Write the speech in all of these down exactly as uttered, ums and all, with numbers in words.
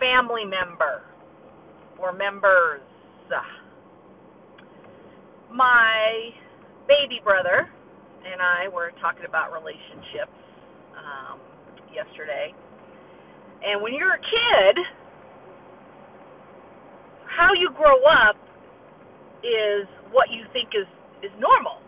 family member or members. My baby brother and I were talking about relationships um, yesterday. And when you're a kid, how you grow up is what you think is, is normal.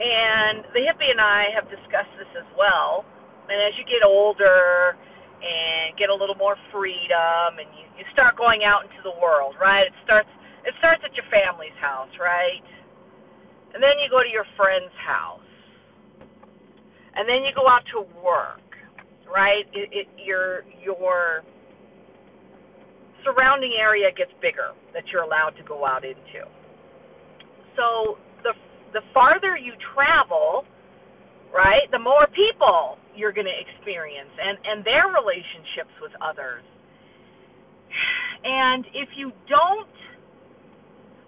And the hippie and I have discussed this as well. And as you get older and get a little more freedom and you, you start going out into the world, right? It starts it starts at your family's house, right? And then you go to your friend's house. And then you go out to work, right? It, it, your your surrounding area gets bigger that you're allowed to go out into. So the The farther you travel, right, the more people you're going to experience and, and their relationships with others. And if you don't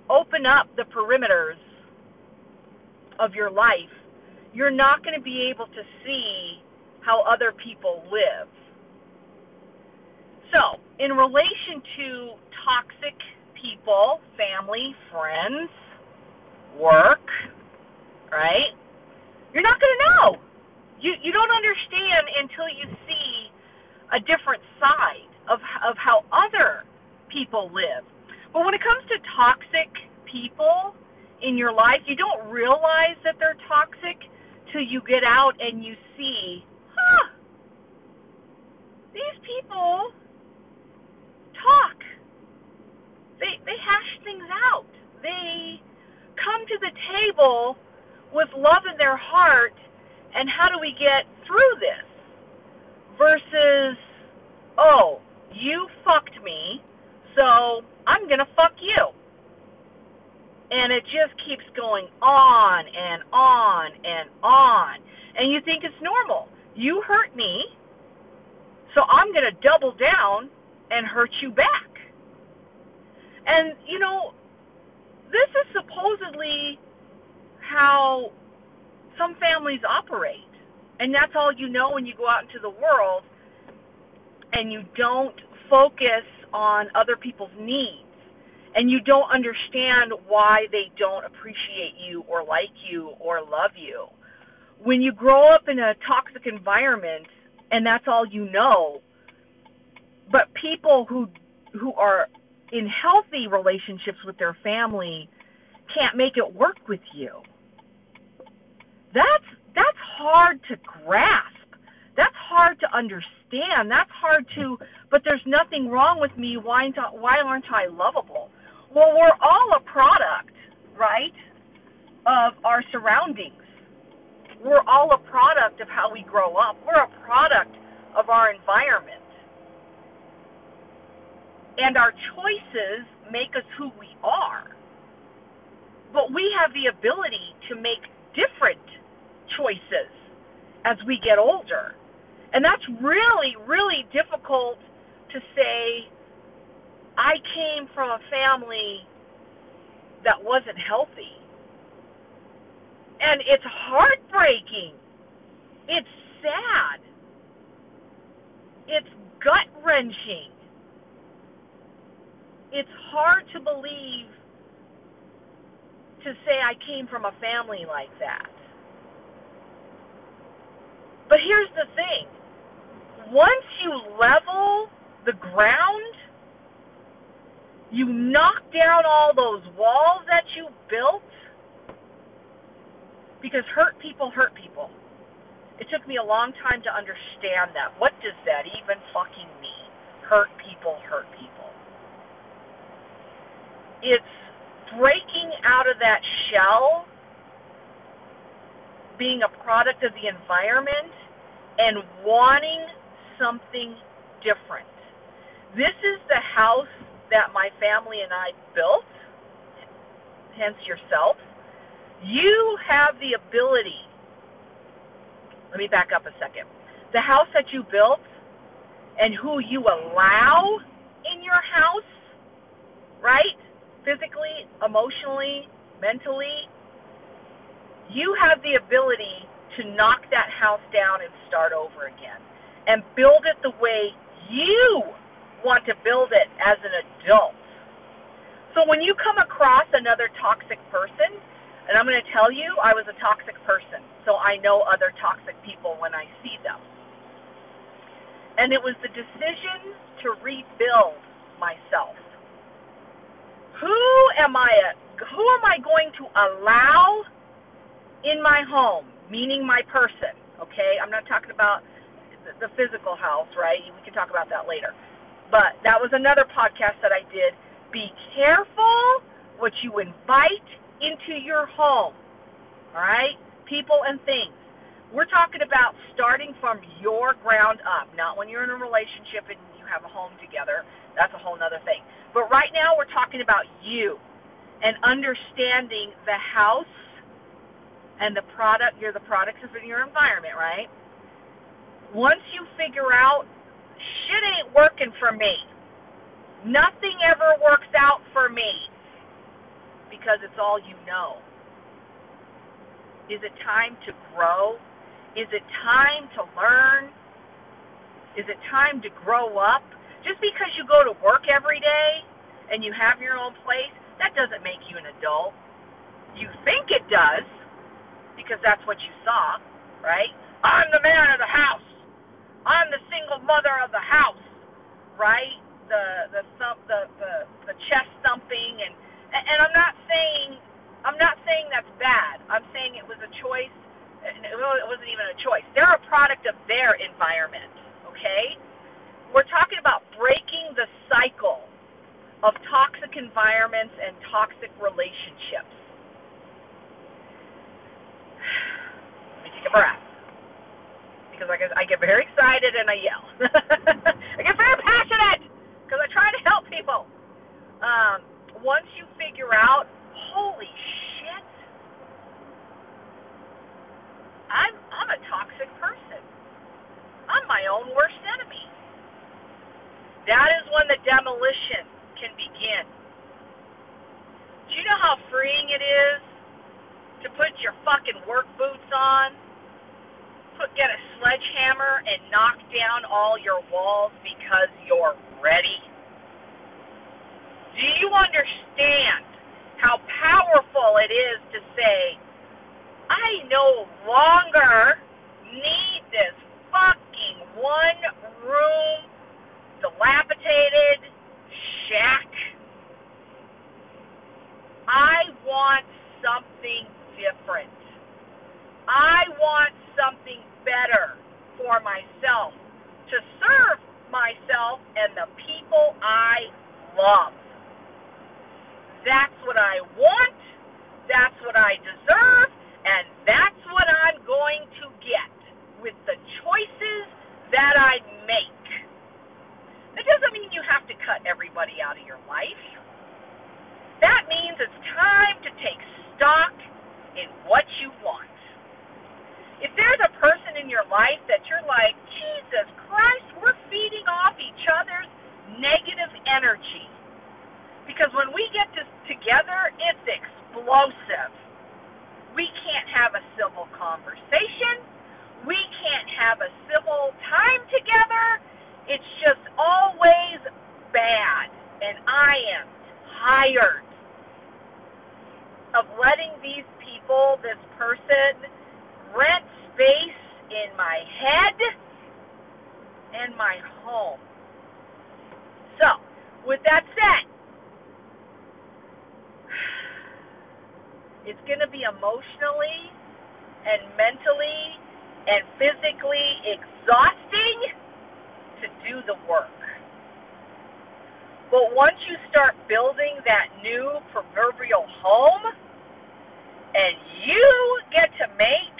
open up the perimeters of your life, you're not going to be able to see how other people live. So, in relation to toxic people, family, friends, work, right? You're not going to know. You you don't understand until you see a different side of of how other people live. But when it comes to toxic people in your life, you don't realize that they're toxic till you get out and you see, huh, these people talk. They they hash things out. They come to the table with love in their heart, and how do we get through this? Versus, oh, you fucked me, so I'm going to fuck you. And it just keeps going on and on and on. And you think it's normal. You hurt me, so I'm going to double down and hurt you back. And, you know, this is supposedly how some families operate, and that's all you know when you go out into the world and you don't focus on other people's needs, and you don't understand why they don't appreciate you or like you or love you. When you grow up in a toxic environment and that's all you know, but people who who are in healthy relationships with their family can't make it work with you. That's that's hard to grasp. That's hard to understand. That's hard to, but there's nothing wrong with me. Why, why aren't I lovable? Well, we're all a product, right, of our surroundings. We're all a product of how we grow up. We're a product of our environment. And our choices make us who we are. But we have the ability to make different choices as we get older. And that's really, really difficult to say, I came from a family that wasn't healthy. And it's heartbreaking. It's sad. It's gut-wrenching. It's hard to believe, to say I came from a family like that. But here's the thing. Once you level the ground, you knock down all those walls that you built, because hurt people hurt people. It took me a long time to understand that. What does that even fucking mean? Hurt people hurt people. It's breaking out of that shell, being a product of the environment, and wanting something different. This is the house that my family and I built, hence yourself. You have the ability. Let me back up a second. The house that you built and who you allow in your house, right? Physically, emotionally, mentally, you have the ability to knock that house down and start over again and build it the way you want to build it as an adult. So when you come across another toxic person, and I'm going to tell you, I was a toxic person, so I know other toxic people when I see them. And it was the decision to rebuild myself. Who am I, who am I going to allow in my home, meaning my person, okay? I'm not talking about the physical house, right? We can talk about that later. But that was another podcast that I did. Be careful what you invite into your home, all right? People and things. We're talking about starting from your ground up, not when you're in a relationship and you have a home together. That's a whole other thing. But right now we're talking about you and understanding the house and the product. You're the product of your environment, right? Once you figure out, shit ain't working for me. Nothing ever works out for me because it's all you know. Is it time to grow? Is it time to learn? Is it time to grow up? Just because you go to work every day and you have your own place, that doesn't make you an adult. You think it does because that's what you saw, right? I'm the man of the house. I'm the single mother of the house, right? The the thump, the, the the chest thumping, and and I'm not saying I'm not saying that's bad. I'm saying it was a choice. It wasn't even a choice. They're a product of their environment, okay? We're talking about breaking the cycle of toxic environments and toxic relationships. Let me take a breath because I get, I get very excited and I yell. I get very passionate because I try to help people. Um, once you figure out, holy shit, I'm I'm a toxic person. I'm my own worst enemy. That is when the demolition can begin. Do you know how freeing it is to put your fucking work boots on, put, get a sledgehammer, and knock down all your walls because you're ready? Do you understand how powerful it is to say, I no longer need this fucking one-room dilapidated shack. I want something different. I want something better for myself, to serve myself and the people I love. That's what I want, that's what I deserve, and that's what I'm going to get with the choices that I make. That doesn't mean you have to cut everybody out of your life. That means it's time to take stock in what you want. If there's a person in your life that you're like, Jesus Christ, we're feeding off each other's negative energy. Because when we get this together, it's explosive. We can't have a civil conversation. We can't have a civil time together. It's just always bad, and I am tired of letting these people, this person, rent space in my head and my home. So, with that said, it's going to be emotionally and mentally and physically exhausting to do the work. But once you start building that new proverbial home and you get to make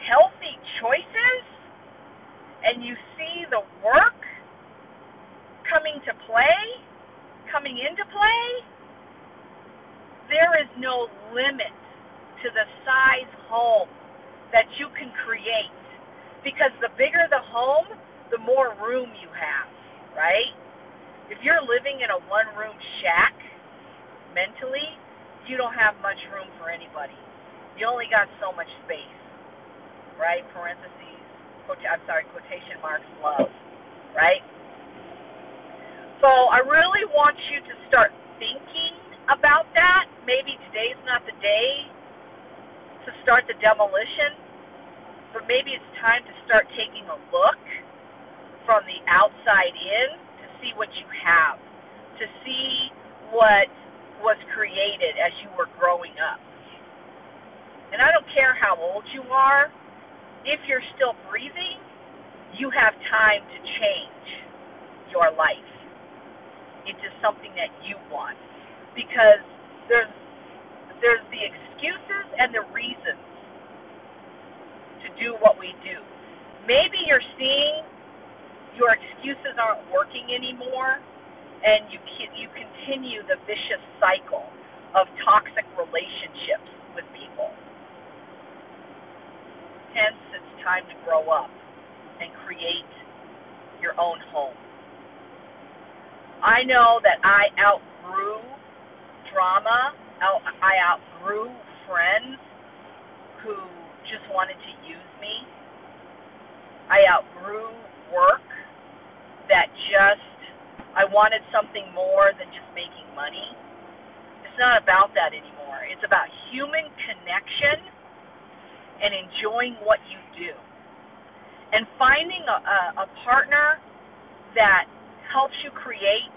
healthy choices and you see the work coming to play, coming into play, there is no limit to the size home that you can create, because the bigger the home, the more room you have, right? If you're living in a one-room shack, mentally, you don't have much room for anybody. You only got so much space, right? Parentheses, quote, I'm sorry, quotation marks, love, right? So I really want you to start thinking about that. Maybe today's not the day to start the demolition, but maybe it's time to start taking a look from the outside in to see what you have, to see what was created as you were growing up. And I don't care how old you are, if you're still breathing, you have time to change your life into something that you want. Because there's there's the excuses and the reasons to do what we do. Maybe you're seeing your excuses aren't working anymore, and you you continue the vicious cycle of toxic relationships with people. Hence, it's time to grow up and create your own home. I know that I outgrew drama. I outgrew friends who just wanted to use me. I outgrew work that just, I wanted something more than just making money. It's not about that anymore. It's about human connection and enjoying what you do, and finding a, a, a partner that helps you create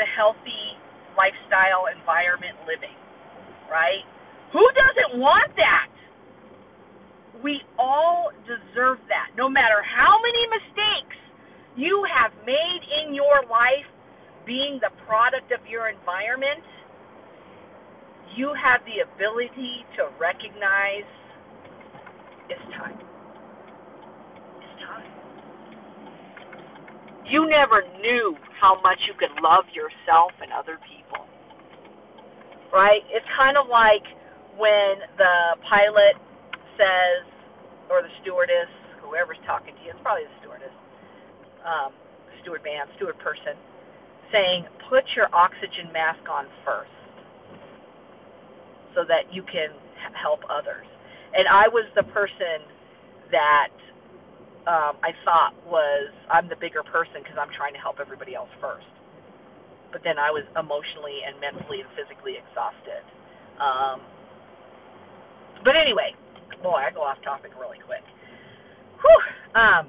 the healthy lifestyle environment living, right? Who doesn't want that? We all deserve that. No matter how many mistakes you have made in your life being the product of your environment, you have the ability to recognize it's time. It's time. You never knew how much you could love yourself and other people, right? It's kind of like when the pilot says, or the stewardess, whoever's talking to you, it's probably the stewardess, um, steward man, steward person, saying, put your oxygen mask on first so that you can help others. And I was the person that um, I thought was, I'm the bigger person because I'm trying to help everybody else first. But then I was emotionally and mentally and physically exhausted. Um, but anyway, boy, I go off topic really quick. Whew. Um,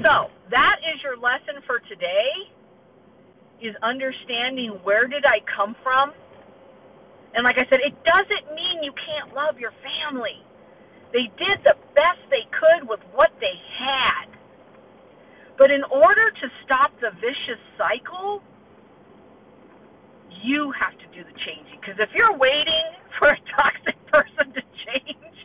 so that is your lesson for today, is understanding where did I come from. And like I said, it doesn't mean you can't love your family. They did the best they could with what they had. But in order to stop the vicious cycle, you have to do the changing. Because if you're waiting for a toxic person to change,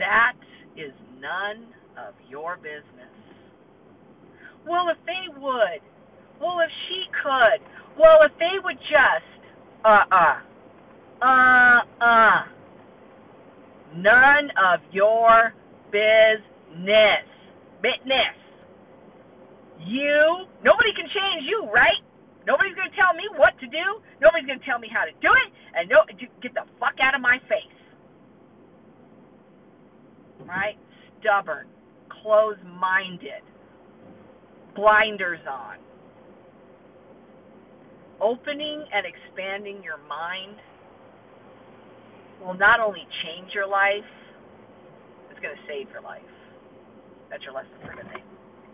that is none of your business. Well, if they would. Well, if she could. Well, if they would just, uh-uh. Uh-uh. None of your business. Business. You, nobody can change you, right? Nobody's going to tell me what to do. Nobody's going to tell me how to do it. And no, get the fuck out of my face. Right? Stubborn. Close-minded. Blinders on. Opening and expanding your mind will not only change your life, it's going to save your life. That's your lesson for today.